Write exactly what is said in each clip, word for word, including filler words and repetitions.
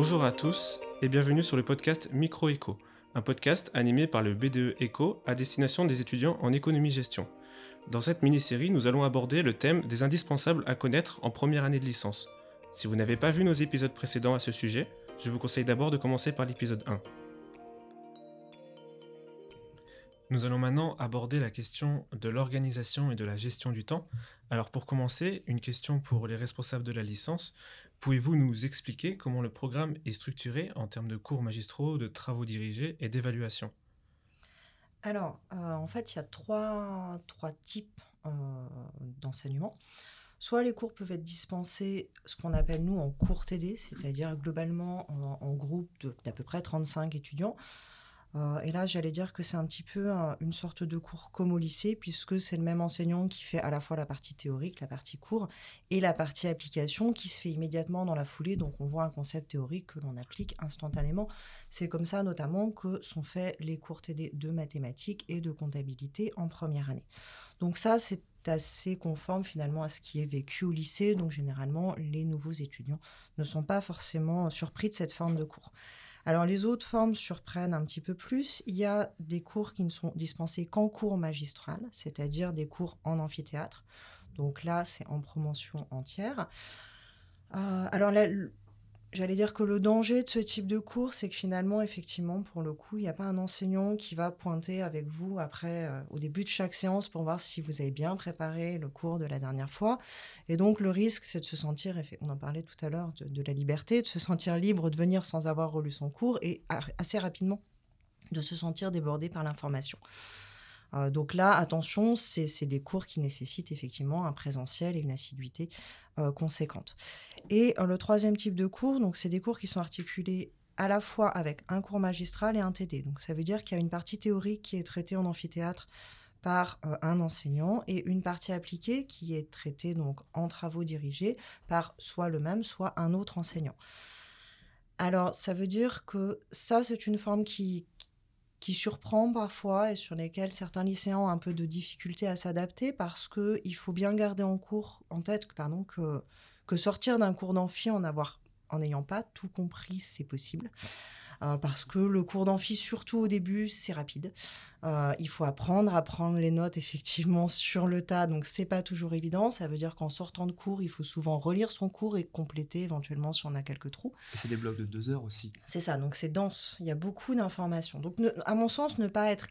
Bonjour à tous et bienvenue sur le podcast MicroEco, un podcast animé par le B D E ECO à destination des étudiants en économie-gestion. Dans cette mini-série, nous allons aborder le thème des indispensables à connaître en première année de licence. Si vous n'avez pas vu nos épisodes précédents à ce sujet, je vous conseille d'abord de commencer par l'épisode un. Nous allons maintenant aborder la question de l'organisation et de la gestion du temps. Alors pour commencer, une question pour les responsables de la licence. Pouvez-vous nous expliquer comment le programme est structuré en termes de cours magistraux, de travaux dirigés et d'évaluation ? Alors, euh, en fait, il y a trois, trois types euh, d'enseignement. Soit les cours peuvent être dispensés, ce qu'on appelle nous en cours T D, c'est-à-dire globalement en, en groupe de, d'à peu près trente-cinq étudiants. Euh, et là, j'allais dire que c'est un petit peu hein, une sorte de cours comme au lycée, puisque c'est le même enseignant qui fait à la fois la partie théorique, la partie cours, et la partie application qui se fait immédiatement dans la foulée. Donc, on voit un concept théorique que l'on applique instantanément. C'est comme ça, notamment, que sont faits les cours T D de mathématiques et de comptabilité en première année. Donc ça, c'est assez conforme finalement à ce qui est vécu au lycée. Donc, généralement, les nouveaux étudiants ne sont pas forcément surpris de cette forme de cours. Alors, les autres formes surprennent un petit peu plus. Il y a des cours qui ne sont dispensés qu'en cours magistral, c'est-à-dire des cours en amphithéâtre. Donc là, c'est en promotion entière. Euh, alors là, j'allais dire que le danger de ce type de cours, c'est que finalement, effectivement, pour le coup, il n'y a pas un enseignant qui va pointer avec vous après, euh, au début de chaque séance pour voir si vous avez bien préparé le cours de la dernière fois. Et donc, le risque, c'est de se sentir, on en parlait tout à l'heure, de, de la liberté, de se sentir libre de venir sans avoir relu son cours et à, assez rapidement de se sentir débordé par l'information. Euh, donc là, attention, c'est, c'est des cours qui nécessitent effectivement un présentiel et une assiduité euh, conséquente. Et euh, le troisième type de cours, donc, c'est des cours qui sont articulés à la fois avec un cours magistral et un T D. Donc ça veut dire qu'il y a une partie théorique qui est traitée en amphithéâtre par euh, un enseignant et une partie appliquée qui est traitée donc, en travaux dirigés par soit le même, soit un autre enseignant. Alors ça veut dire que ça, c'est une forme qui... qui surprend parfois et sur lesquels certains lycéens ont un peu de difficulté à s'adapter parce qu'il faut bien garder en, cours, en tête pardon, que, que sortir d'un cours d'amphi en avoir, en n'ayant pas tout compris, c'est possible. Euh, parce que le cours d'amphi, surtout au début, c'est rapide. Euh, il faut apprendre à prendre les notes, effectivement, sur le tas. Donc, c'est pas toujours évident. Ça veut dire qu'en sortant de cours, il faut souvent relire son cours et compléter, éventuellement, si on a quelques trous. Et c'est des blocs de deux heures aussi. C'est ça. Donc, c'est dense. Il y a beaucoup d'informations. Donc, ne, à mon sens, ne pas être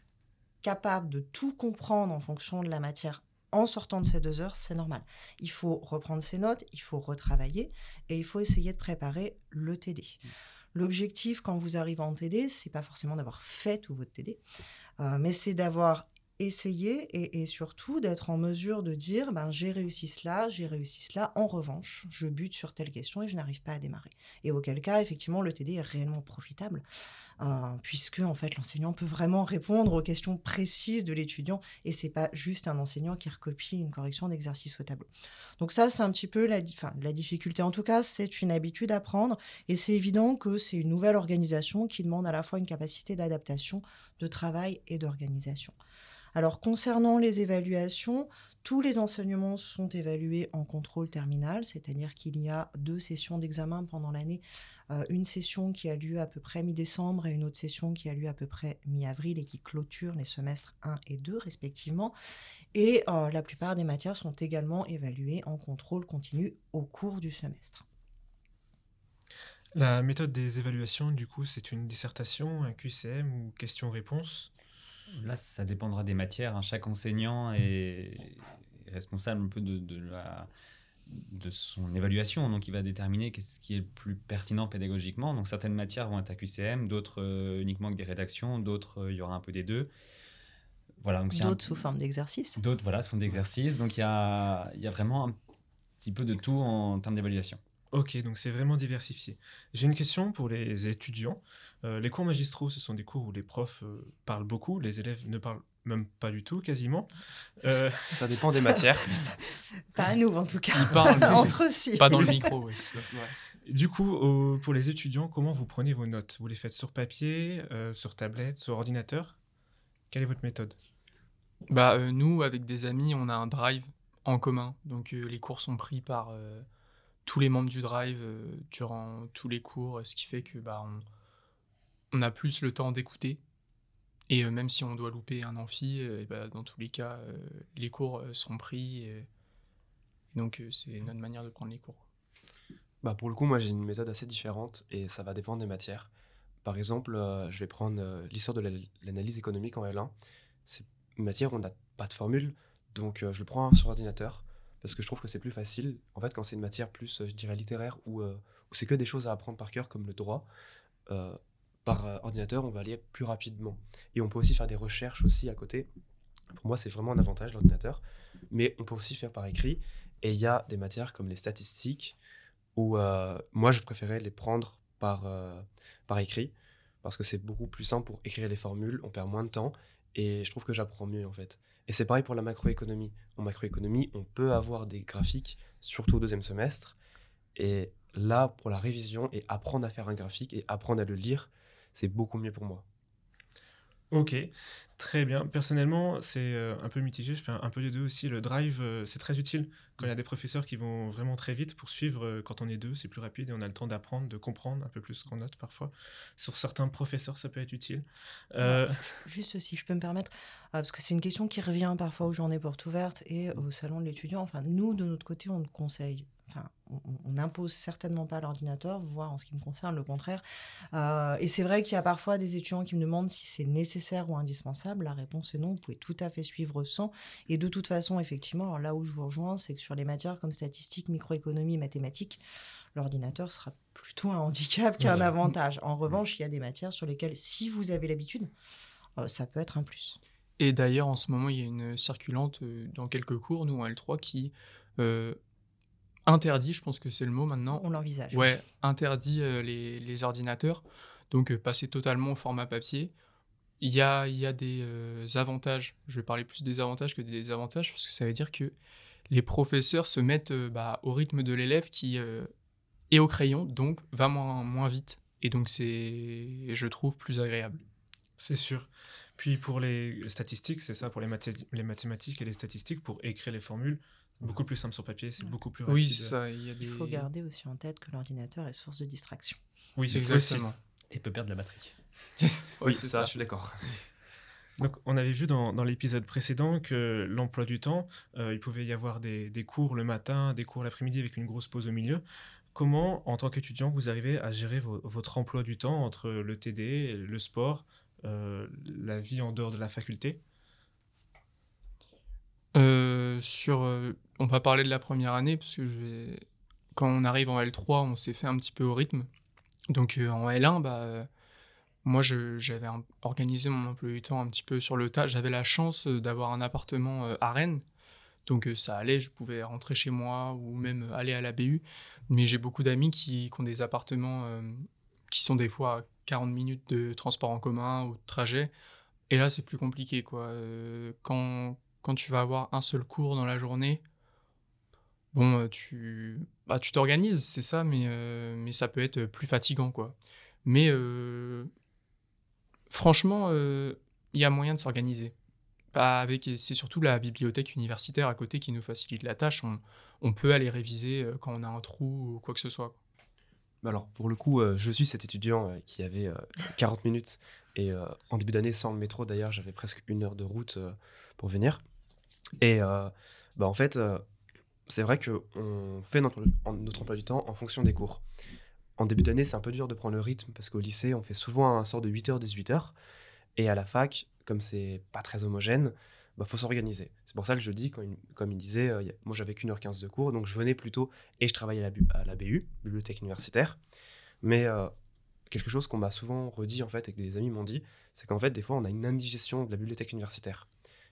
capable de tout comprendre en fonction de la matière en sortant de ces deux heures, c'est normal. Il faut reprendre ses notes, il faut retravailler et il faut essayer de préparer le T D. Mmh. L'objectif, quand vous arrivez en T D, c'est pas forcément d'avoir fait tout votre T D, euh, mais c'est d'avoir essayé et, et surtout d'être en mesure de dire ben, « j'ai réussi cela, j'ai réussi cela, en revanche, je bute sur telle question et je n'arrive pas à démarrer ». Et auquel cas, effectivement, le T D est réellement profitable, euh, puisque en fait, l'enseignant peut vraiment répondre aux questions précises de l'étudiant et c'est pas juste un enseignant qui recopie une correction d'exercice au tableau. Donc ça, c'est un petit peu la, enfin, la difficulté. En tout cas, c'est une habitude à prendre et c'est évident que c'est une nouvelle organisation qui demande à la fois une capacité d'adaptation, de travail et d'organisation. Alors, concernant les évaluations, tous les enseignements sont évalués en contrôle terminal, c'est-à-dire qu'il y a deux sessions d'examen pendant l'année, euh, une session qui a lieu à peu près mi-décembre et une autre session qui a lieu à peu près mi-avril et qui clôture les semestres un et deux respectivement. Et euh, la plupart des matières sont également évaluées en contrôle continu au cours du semestre. La méthode des évaluations, du coup, c'est une dissertation, un Q C M ou question-réponse ? Là, ça dépendra des matières. Chaque enseignant est responsable un peu de, de, la, de son évaluation. Donc, il va déterminer ce qui est le plus pertinent pédagogiquement. Donc, certaines matières vont être à Q C M, d'autres euh, uniquement avec des rédactions, d'autres, euh, il y aura un peu des deux. Voilà, donc, d'autres un... sous forme d'exercice. D'autres, voilà, sous forme d'exercice. Donc, il y a, il y a vraiment un petit peu de tout en termes d'évaluation. Ok, donc c'est vraiment diversifié. J'ai une question pour les étudiants. Euh, les cours magistraux, ce sont des cours où les profs euh, parlent beaucoup, les élèves ne parlent même pas du tout, quasiment. Euh... Ça dépend des matières. Pas à nous, en tout cas. Ils parlent entre eux, si. Pas dans le micro, oui, c'est ça. Ouais. Du coup, euh, pour les étudiants, comment vous prenez vos notes ? Vous les faites sur papier, euh, sur tablette, sur ordinateur ? Quelle est votre méthode ? Bah, euh, nous, avec des amis, on a un drive en commun. Donc, euh, les cours sont pris par... Euh, tous les membres du drive euh, durant tous les cours, ce qui fait que bah, on, on a plus le temps d'écouter. Et euh, même si on doit louper un amphi, euh, et bah, dans tous les cas, euh, les cours euh, seront pris. Et, et donc, euh, c'est notre manière de prendre les cours. Bah, pour le coup, moi, j'ai une méthode assez différente et ça va dépendre des matières. Par exemple, euh, je vais prendre euh, l'histoire de la, l'analyse économique en L un. C'est une matière où on n'a pas de formule, donc euh, je le prends sur ordinateur parce que je trouve que c'est plus facile. En fait, quand c'est une matière plus, euh, je dirais, littéraire où, euh, où c'est que des choses à apprendre par cœur, comme le droit, euh, par ordinateur, on va aller plus rapidement. Et on peut aussi faire des recherches aussi à côté. Pour moi, c'est vraiment un avantage, l'ordinateur. Mais on peut aussi faire par écrit. Et il y a des matières comme les statistiques, où euh, moi, je préférais les prendre par, euh, par écrit, parce que c'est beaucoup plus simple pour écrire les formules, on perd moins de temps, et je trouve que j'apprends mieux, en fait. Et c'est pareil pour la macroéconomie. En macroéconomie, on peut avoir des graphiques, surtout au deuxième semestre. Et là, pour la révision, et apprendre à faire un graphique, et apprendre à le lire, c'est beaucoup mieux pour moi. Ok, très bien. Personnellement, c'est un peu mitigé, je fais un peu les deux aussi. Le drive, c'est très utile quand il y a des professeurs qui vont vraiment très vite pour suivre. Quand on est deux, c'est plus rapide et on a le temps d'apprendre, de comprendre un peu plus qu'on note parfois. Sur certains professeurs, ça peut être utile. Euh... Juste si je peux me permettre, parce que c'est une question qui revient parfois aux journées portes ouvertes et au salon de l'étudiant. Enfin, nous, de notre côté, on conseille. Enfin, on n'impose certainement pas l'ordinateur, voire en ce qui me concerne le contraire. Euh, et c'est vrai qu'il y a parfois des étudiants qui me demandent si c'est nécessaire ou indispensable. La réponse est non, vous pouvez tout à fait suivre sans. Et de toute façon, effectivement, alors là où je vous rejoins, c'est que sur les matières comme statistiques, microéconomie, mathématiques, l'ordinateur sera plutôt un handicap qu'un avantage. En revanche, il y a des matières sur lesquelles, si vous avez l'habitude, euh, ça peut être un plus. Et d'ailleurs, en ce moment, il y a une circulante euh, dans quelques cours, nous en L trois, qui... Euh, interdit, je pense que c'est le mot maintenant. On l'envisage. Ouais, interdit euh, les, les ordinateurs. Donc, euh, passer totalement au format papier. Il y a, il y a des euh, avantages. Je vais parler plus des avantages que des désavantages, parce que ça veut dire que les professeurs se mettent euh, bah, au rythme de l'élève qui euh, est au crayon, donc va moins, moins vite. Et donc, c'est, je trouve, plus agréable. C'est sûr. Puis, pour les statistiques, c'est ça, pour les, mathé- les mathématiques et les statistiques, pour écrire les formules, beaucoup plus simple sur papier, c'est ouais. beaucoup plus rapide. Oui, c'est ça. Il, y a des... Il faut garder aussi en tête que l'ordinateur est source de distraction. Oui, exactement. Et peut perdre la batterie. oui, oui, c'est ça. ça, je suis d'accord. Donc, on avait vu dans, dans l'épisode précédent que l'emploi du temps, euh, il pouvait y avoir des, des cours le matin, des cours l'après-midi avec une grosse pause au milieu. Comment, en tant qu'étudiant, vous arrivez à gérer vo- votre emploi du temps entre le T D, le sport, euh, la vie en dehors de la faculté ? Euh, sur, euh, on va parler de la première année parce que je vais... quand on arrive en L trois, on s'est fait un petit peu au rythme. Donc euh, en L un, bah, euh, moi je, j'avais un... organisé mon emploi du temps un petit peu sur le tas. J'avais la chance d'avoir un appartement euh, à Rennes, donc euh, ça allait, je pouvais rentrer chez moi ou même aller à la B U. Mais j'ai beaucoup d'amis qui, qui ont des appartements euh, qui sont des fois à quarante minutes de transport en commun ou de trajet. Et là c'est plus compliqué, quoi. Euh, quand... Quand tu vas avoir un seul cours dans la journée, bon, tu, bah, tu t'organises, c'est ça, mais, euh, mais ça peut être plus fatigant, quoi. Mais euh, franchement, il euh, y a moyen de s'organiser. Bah, avec, c'est surtout la bibliothèque universitaire à côté qui nous facilite la tâche. On, on peut aller réviser quand on a un trou ou quoi que ce soit. Alors, pour le coup, euh, je suis cet étudiant euh, qui avait euh, quarante minutes et euh, en début d'année, sans le métro, d'ailleurs, j'avais presque une heure de route euh, pour venir. Et euh, bah, en fait, euh, c'est vrai qu'on fait notre, notre emploi du temps en fonction des cours. En début d'année, c'est un peu dur de prendre le rythme parce qu'au lycée, on fait souvent un sort de huit heures, dix-huit heures. Et à la fac, comme c'est pas très homogène, bah, faut s'organiser. C'est pour ça que je dis, quand il, comme il disait, euh, moi j'avais qu'une heure quinze de cours, donc je venais plutôt et je travaillais à la, à la B U, bibliothèque universitaire. Mais euh, quelque chose qu'on m'a souvent redit en fait et que des amis m'ont dit, c'est qu'en fait des fois on a une indigestion de la bibliothèque universitaire.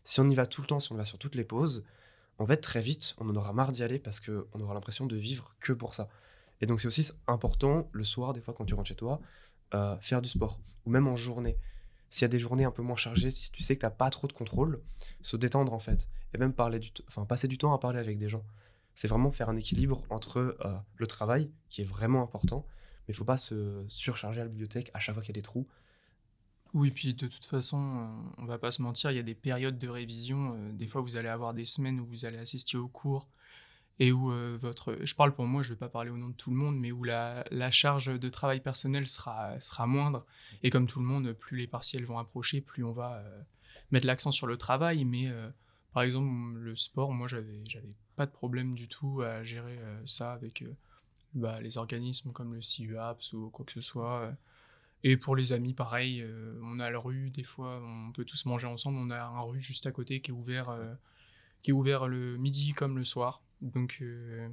Si on y va tout le temps, si on y va sur toutes les pauses, en fait très vite on en aura marre d'y aller parce qu'on aura l'impression de vivre que pour ça. Et donc c'est aussi important le soir des fois quand tu rentres chez toi, euh, faire du sport ou même en journée. S'il y a des journées un peu moins chargées, si tu sais que tu n'as pas trop de contrôle, se détendre en fait. Et même parler du t- enfin, passer du temps à parler avec des gens. C'est vraiment faire un équilibre entre euh, le travail, qui est vraiment important, mais il ne faut pas se surcharger à la bibliothèque à chaque fois qu'il y a des trous. Oui, puis de toute façon, on ne va pas se mentir, il y a des périodes de révision. Des fois, vous allez avoir des semaines où vous allez assister aux cours et où euh, votre, je parle pour moi, je ne vais pas parler au nom de tout le monde, mais où la, la charge de travail personnel sera, sera moindre. Et comme tout le monde, plus les partiels vont approcher, plus on va euh, mettre l'accent sur le travail. Mais euh, par exemple, le sport, moi, j'avais, j'avais pas de problème du tout à gérer euh, ça avec euh, bah, les organismes comme le SUAPS ou quoi que ce soit. Euh, Et pour les amis, pareil, euh, on a le R U, des fois, on peut tous manger ensemble. On a un R U juste à côté qui est ouvert, euh, qui est ouvert le midi comme le soir. Donc, euh,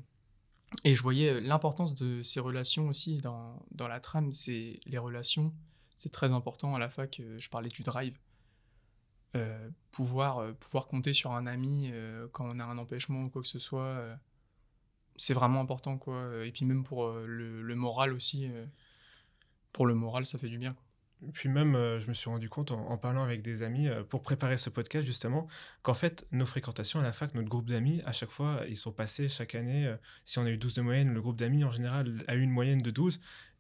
et je voyais l'importance de ces relations aussi dans, dans la trame. C'est, les relations, c'est très important. À la fac, euh, je parlais du drive. Euh, pouvoir, euh, pouvoir compter sur un ami euh, quand on a un empêchement ou quoi que ce soit, euh, c'est vraiment important, quoi. Et puis même pour euh, le, le moral aussi... Euh, Pour le moral, ça fait du bien. Puis même, euh, je me suis rendu compte, en, en parlant avec des amis, euh, pour préparer ce podcast, justement, qu'en fait, nos fréquentations à la fac, notre groupe d'amis, à chaque fois, ils sont passés chaque année. Euh, si on a eu douze de moyenne, le groupe d'amis, en général, a eu une moyenne de douze.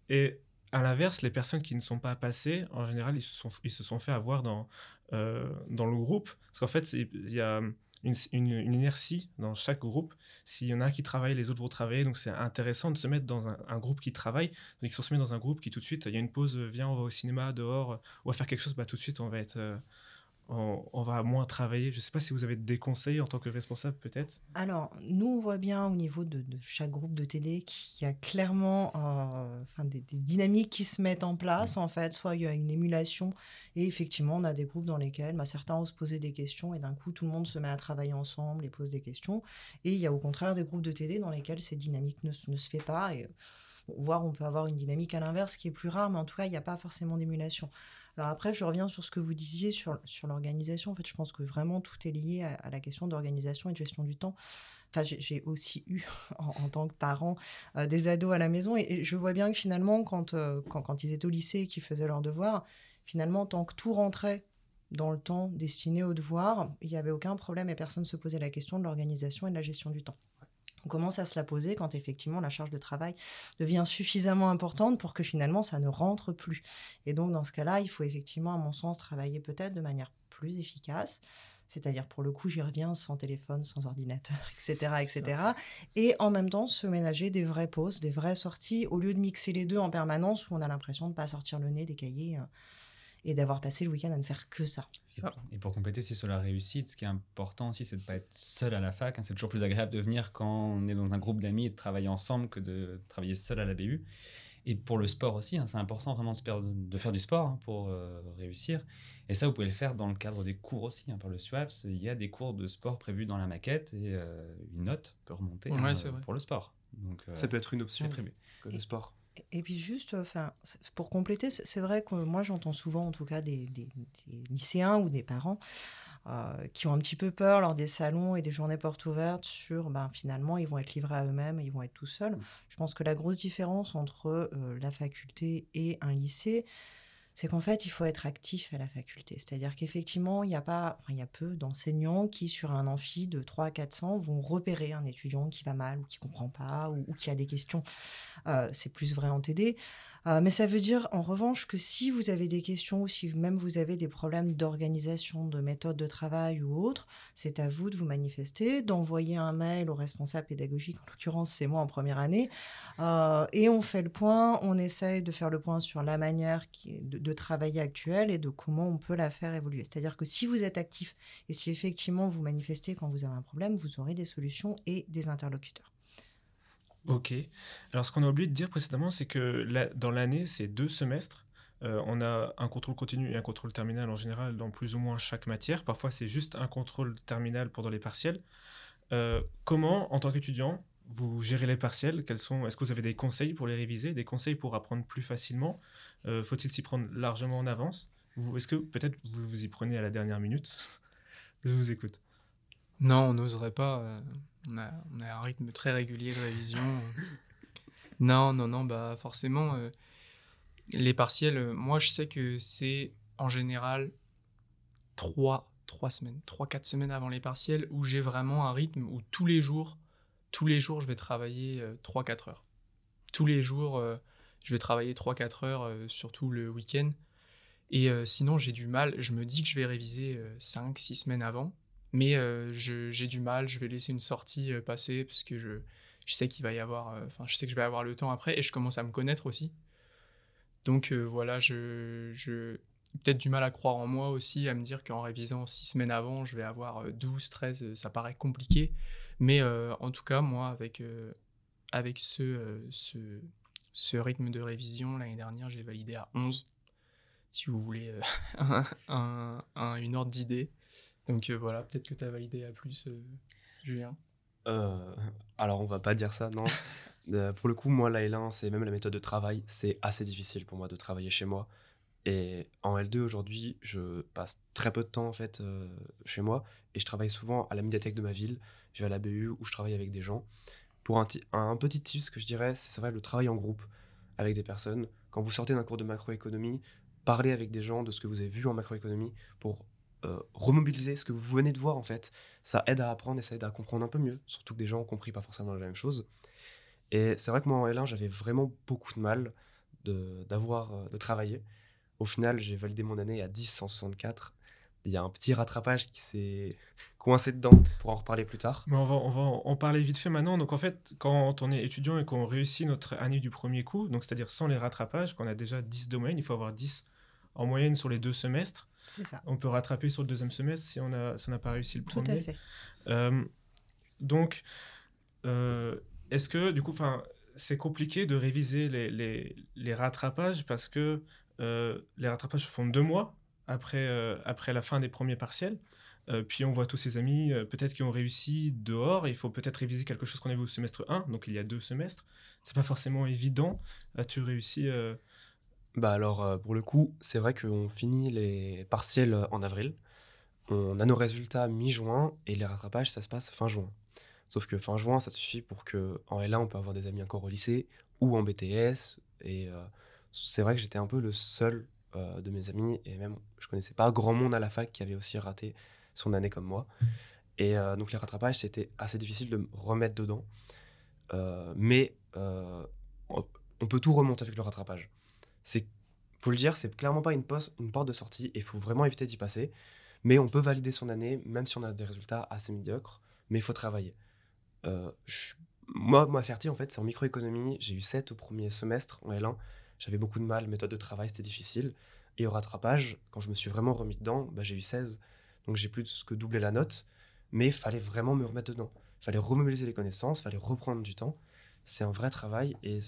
Et à l'inverse, les personnes qui ne sont pas passées, en général, ils se sont, ils se sont fait avoir dans, euh, dans le groupe. Parce qu'en fait, il y a... Une, une, une inertie dans chaque groupe. S'il y en a un qui travaille, les autres vont travailler. Donc, c'est intéressant de se mettre dans un, un groupe qui travaille. Donc, si on se met dans un groupe qui, tout de suite, il y a une pause, viens, on va au cinéma, dehors, on va faire quelque chose, bah, tout de suite, on va être... Euh, on, on va moins travailler. Je ne sais pas si vous avez des conseils en tant que responsable, peut-être. Alors, nous, on voit bien au niveau de, de chaque groupe de T D qu'il y a clairement euh, enfin, des, des dynamiques qui se mettent en place, mmh. en fait. Soit il y a une émulation et effectivement, on a des groupes dans lesquels bah, certains osent poser des questions et d'un coup, tout le monde se met à travailler ensemble et pose des questions. Et il y a au contraire des groupes de T D dans lesquels ces dynamiques ne, ne se fait pas. Et, voire, on peut avoir une dynamique à l'inverse qui est plus rare, mais en tout cas, il n'y a pas forcément d'émulation. Alors après, je reviens sur ce que vous disiez sur, sur l'organisation. En fait, je pense que vraiment, tout est lié à, à la question d'organisation et de gestion du temps. Enfin, j'ai, j'ai aussi eu, en, en tant que parent, euh, des ados à la maison. Et, et je vois bien que finalement, quand, euh, quand, quand ils étaient au lycée et qu'ils faisaient leurs devoirs, finalement, tant que tout rentrait dans le temps destiné aux devoirs, il n'y avait aucun problème et personne ne se posait la question de l'organisation et de la gestion du temps. On commence à se la poser quand effectivement la charge de travail devient suffisamment importante pour que finalement ça ne rentre plus. Et donc dans ce cas-là, il faut effectivement, à mon sens, travailler peut-être de manière plus efficace. C'est-à-dire, pour le coup, j'y reviens, sans téléphone, sans ordinateur, et cetera, et cetera. Et en même temps, se ménager des vraies pauses, des vraies sorties, au lieu de mixer les deux en permanence, où on a l'impression de ne pas sortir le nez des cahiers euh, et d'avoir passé le week-end à ne faire que ça. ça. Et pour compléter aussi sur la réussite, ce qui est important aussi, c'est de ne pas être seul à la fac. Hein. C'est toujours plus agréable de venir quand on est dans un groupe d'amis et de travailler ensemble que de travailler seul à la B U. Et pour le sport aussi, hein, c'est important vraiment de faire du sport hein, pour euh, réussir. Et ça, vous pouvez le faire dans le cadre des cours aussi. Hein, par le SUAPS, il y a des cours de sport prévus dans la maquette et euh, une note peut remonter ouais, hein, euh, pour le sport. Donc, euh, ça peut être une option, que le sport. Et puis juste, enfin, pour compléter, c'est vrai que moi j'entends souvent en tout cas des, des, des lycéens ou des parents euh, qui ont un petit peu peur lors des salons et des journées portes ouvertes sur, ben, finalement ils vont être livrés à eux-mêmes, ils vont être tout seuls. Je pense que la grosse différence entre euh, la faculté et un lycée, c'est qu'en fait, il faut être actif à la faculté. C'est-à-dire qu'effectivement, il y a pas, enfin, il y a peu d'enseignants qui, sur un amphi de trois à quatre cents, vont repérer un étudiant qui va mal ou qui ne comprend pas ou, ou qui a des questions. Euh, c'est plus vrai en T D. Euh, mais ça veut dire, en revanche, que si vous avez des questions ou si même vous avez des problèmes d'organisation, de méthode de travail ou autre, c'est à vous de vous manifester, d'envoyer un mail au responsable pédagogique. En l'occurrence, c'est moi en première année. Euh, et on fait le point. On essaye de faire le point sur la manière qui, de de travail actuel et de comment on peut la faire évoluer. C'est-à-dire que si vous êtes actif et si effectivement vous manifestez quand vous avez un problème, vous aurez des solutions et des interlocuteurs. Ok. Alors, ce qu'on a oublié de dire précédemment, c'est que la, dans l'année, c'est deux semestres. Euh, on a un contrôle continu et un contrôle terminal en général dans plus ou moins chaque matière. Parfois, c'est juste un contrôle terminal pendant les partiels. Euh, comment, en tant qu'étudiant, vous gérez les partiels? Quels sont, est-ce que vous avez des conseils pour les réviser, des conseils pour apprendre plus facilement? euh, Faut-il s'y prendre largement en avance? Vous, est-ce que peut-être vous vous y prenez à la dernière minute? Je vous écoute. Non, on n'oserait pas. Euh, on, a, on a un rythme très régulier de révision. non, non, non, bah forcément, euh, les partiels, euh, moi je sais que c'est en général trois, trois semaines, trois, quatre semaines avant les partiels où j'ai vraiment un rythme où tous les jours, Tous les jours, je vais travailler euh, trois à quatre heures. Tous les jours, euh, je vais travailler trois à quatre heures, euh, surtout le week-end. Et euh, sinon, j'ai du mal. Je me dis que je vais réviser euh, cinq six semaines avant. mais euh, je, j'ai du mal, je vais laisser une sortie euh, passer parce que je, je sais qu'il va y avoir, enfin euh, je sais que je vais avoir le temps après et je commence à me connaître aussi. Donc euh, voilà, je, je peut-être du mal à croire en moi aussi, à me dire qu'en révisant six semaines avant, je vais avoir douze, treize, ça paraît compliqué. Mais euh, en tout cas, moi, avec, euh, avec ce, euh, ce, ce rythme de révision, l'année dernière, j'ai validé à onze, si vous voulez, euh, un, un, un, une ordre d'idée. Donc euh, voilà, peut-être que tu as validé à plus, euh, Julien. Euh, alors, on va pas dire ça, non. euh, pour le coup, moi, la L un, c'est même la méthode de travail, c'est assez difficile pour moi de travailler chez moi. Et en L deux, aujourd'hui, je passe très peu de temps en fait, euh, chez moi et je travaille souvent à la médiathèque de ma ville. Je vais à la B U où je travaille avec des gens. Pour un, ti- un petit tip, ce que je dirais, c'est, c'est vrai, le travail en groupe avec des personnes. Quand vous sortez d'un cours de macroéconomie, parlez avec des gens de ce que vous avez vu en macroéconomie pour euh, remobiliser ce que vous venez de voir. En fait. Ça aide à apprendre et ça aide à comprendre un peu mieux, surtout que des gens n'ont compris pas forcément la même chose. Et c'est vrai que moi, en L un, j'avais vraiment beaucoup de mal de, d'avoir, de travailler. Au final, j'ai validé mon année à dix virgule cent soixante-quatre. Il y a un petit rattrapage qui s'est coincé dedans, pour en reparler plus tard. Mais on va, on va en parler vite fait maintenant. Donc en fait, quand on est étudiant et qu'on réussit notre année du premier coup, donc c'est-à-dire sans les rattrapages, qu'on a déjà dix de moyenne, il faut avoir dix en moyenne sur les deux semestres. C'est ça. On peut rattraper sur le deuxième semestre si on n'a si on n'a pas réussi le premier. Tout à fait. Euh, donc, euh, est-ce que, du coup, enfin, c'est compliqué de réviser les, les, les rattrapages parce que Euh, les rattrapages se font deux mois après, euh, après la fin des premiers partiels. Euh, puis on voit tous ses amis, euh, peut-être qui ont réussi dehors. Il faut peut-être réviser quelque chose qu'on avait au semestre un, donc il y a deux semestres. C'est pas forcément évident. As-tu réussi euh... Bah alors, euh, pour le coup, c'est vrai qu'on finit les partiels en avril. On a nos résultats mi-juin et les rattrapages, ça se passe fin juin. Sauf que fin juin, ça suffit pour qu'en L un, on peut avoir des amis encore au lycée ou en B T S et... Euh, c'est vrai que j'étais un peu le seul euh, de mes amis, et même je connaissais pas grand monde à la fac qui avait aussi raté son année comme moi. Et euh, donc les rattrapages, c'était assez difficile de me remettre dedans. Euh, mais euh, on peut tout remonter avec le rattrapage. C'est, faut le dire, c'est clairement pas une, poste, une porte de sortie, et il faut vraiment éviter d'y passer. Mais on peut valider son année, même si on a des résultats assez médiocres, mais il faut travailler. Euh, je, moi, ma fierté, en fait, c'est en microéconomie. J'ai eu sept au premier semestre en L un. J'avais beaucoup de mal, méthode de travail, c'était difficile. Et au rattrapage, quand je me suis vraiment remis dedans, bah, j'ai eu seize. Donc j'ai plus que doublé la note, mais il fallait vraiment me remettre dedans. Il fallait remobiliser les connaissances, il fallait reprendre du temps. C'est un vrai travail, et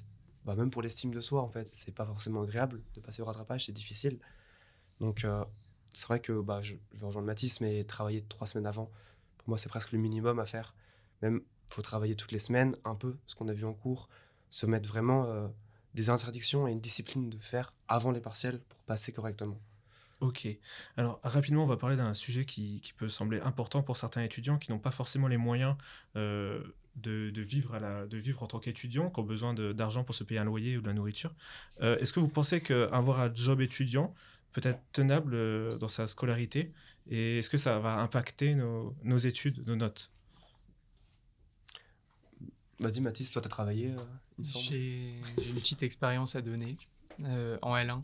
bah, même pour l'estime de soi, en fait, c'est pas forcément agréable de passer au rattrapage, c'est difficile. Donc euh, c'est vrai que bah, je, je vais rejoindre Mathis, mais travailler trois semaines avant, pour moi, c'est presque le minimum à faire. Même, il faut travailler toutes les semaines, un peu, ce qu'on a vu en cours, se mettre vraiment... Euh, des interdictions et une discipline de faire avant les partiels pour passer correctement. Ok. Alors, rapidement, on va parler d'un sujet qui, qui peut sembler important pour certains étudiants qui n'ont pas forcément les moyens euh, de, de, vivre à la, de vivre en tant qu'étudiant, qui ont besoin de, d'argent pour se payer un loyer ou de la nourriture. Euh, est-ce que vous pensez qu'avoir un job étudiant peut être tenable euh, dans sa scolarité ? Et est-ce que ça va impacter nos, nos études, nos notes ? Vas-y Mathis, toi t'as travaillé, euh, il me semble. J'ai, j'ai une petite expérience à donner euh, en L un.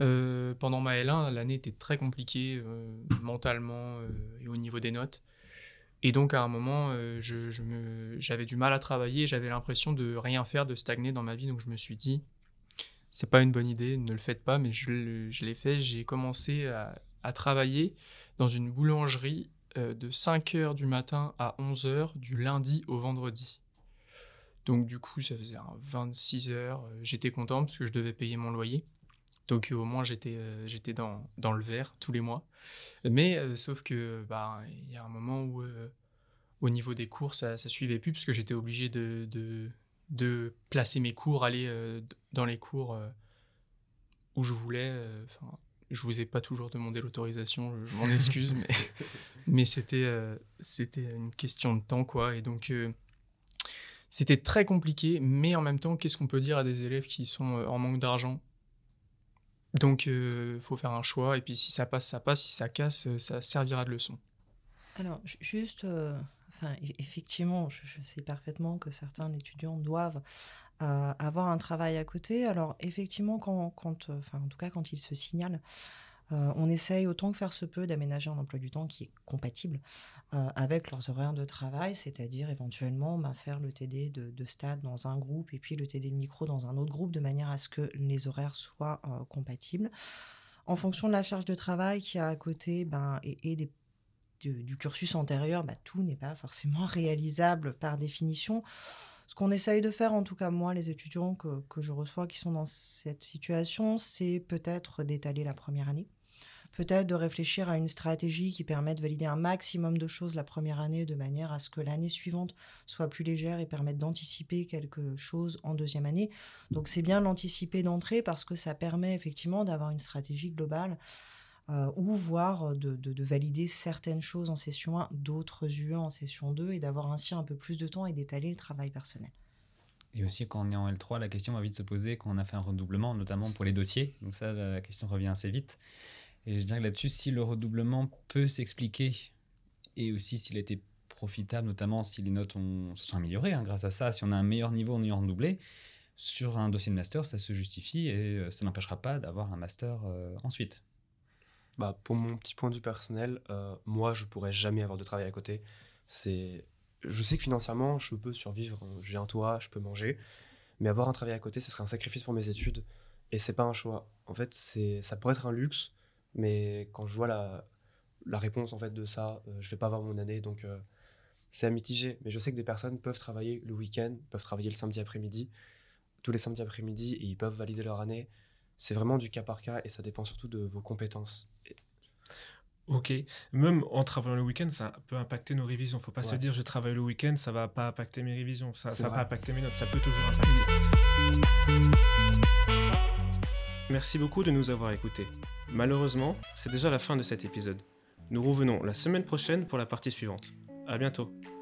Euh, pendant ma L un, l'année était très compliquée euh, mentalement euh, et au niveau des notes. Et donc à un moment, euh, je, je me, j'avais du mal à travailler, j'avais l'impression de rien faire, de stagner dans ma vie. Donc je me suis dit, c'est pas une bonne idée, ne le faites pas, mais je, je l'ai fait. J'ai commencé à, à travailler dans une boulangerie euh, de cinq heures du matin à onze heures du lundi au vendredi. Donc du coup, ça faisait vingt-six heures, j'étais content parce que je devais payer mon loyer. Donc au moins, j'étais, euh, j'étais dans, dans le vert tous les mois. Mais euh, sauf que bah, y a un moment où, euh, au niveau des cours, ça ne suivait plus parce que j'étais obligé de, de, de placer mes cours, aller euh, dans les cours euh, où je voulais. Euh, je ne vous ai pas toujours demandé l'autorisation, je m'en excuse, mais, mais c'était, euh, c'était une question de temps, quoi. Et donc... Euh, C'était très compliqué, mais en même temps, qu'est-ce qu'on peut dire à des élèves qui sont en manque d'argent ? Donc, il euh, faut faire un choix, et puis si ça passe, ça passe, si ça casse, ça servira de leçon. Alors, juste, euh, enfin, effectivement, je, je sais parfaitement que certains étudiants doivent euh, avoir un travail à côté. Alors, effectivement, quand, quand, euh, enfin, en tout cas, quand ils se signalent, Euh, on essaye autant que faire se peut d'aménager un emploi du temps qui est compatible euh, avec leurs horaires de travail, c'est-à-dire éventuellement bah, faire le T D de, de stade dans un groupe et puis le T D de micro dans un autre groupe, de manière à ce que les horaires soient euh, compatibles. En fonction de la charge de travail qu'il y a à côté ben, et, et des Du, du cursus antérieur, bah, tout n'est pas forcément réalisable par définition. Ce qu'on essaye de faire, en tout cas moi, les étudiants que, que je reçois qui sont dans cette situation, c'est peut-être d'étaler la première année, peut-être de réfléchir à une stratégie qui permet de valider un maximum de choses la première année, de manière à ce que l'année suivante soit plus légère et permette d'anticiper quelque chose en deuxième année. Donc c'est bien l'anticiper d'entrée, parce que ça permet effectivement d'avoir une stratégie globale, Euh, ou voire de, de, de valider certaines choses en session un, d'autres U E en session deux, et d'avoir ainsi un peu plus de temps et d'étaler le travail personnel. Et aussi, quand on est en L trois, la question va vite se poser quand on a fait un redoublement, notamment pour les dossiers. Donc ça, la question revient assez vite. Et je dirais que là-dessus, si le redoublement peut s'expliquer, et aussi s'il a été profitable, notamment si les notes ont, se sont améliorées, hein, grâce à ça, si on a un meilleur niveau en ayant redoublé, sur un dossier de master, ça se justifie et ça n'empêchera pas d'avoir un master euh, ensuite. Bah, pour mon petit point de vue personnel, euh, moi, je ne pourrais jamais avoir de travail à côté. C'est... Je sais que financièrement, je peux survivre, j'ai un toit, je peux manger, mais avoir un travail à côté, ce serait un sacrifice pour mes études, et ce n'est pas un choix. En fait, c'est... ça pourrait être un luxe, mais quand je vois la, la réponse en fait, de ça, euh, je ne vais pas avoir mon année, donc euh, c'est à mitiger. Mais je sais que des personnes peuvent travailler le week-end, peuvent travailler le samedi après-midi, tous les samedis après-midi, et ils peuvent valider leur année. C'est vraiment du cas par cas, et ça dépend surtout de vos compétences. Ok. Même en travaillant le week-end, ça peut impacter nos révisions. Faut pas ouais. se dire, je travaille le week-end, ça va pas impacter mes révisions, ça, ça va pas impacter mes notes, ça peut toujours impacter. Merci beaucoup de nous avoir écoutés. Malheureusement, c'est déjà la fin de cet épisode. Nous revenons la semaine prochaine pour la partie suivante. À bientôt.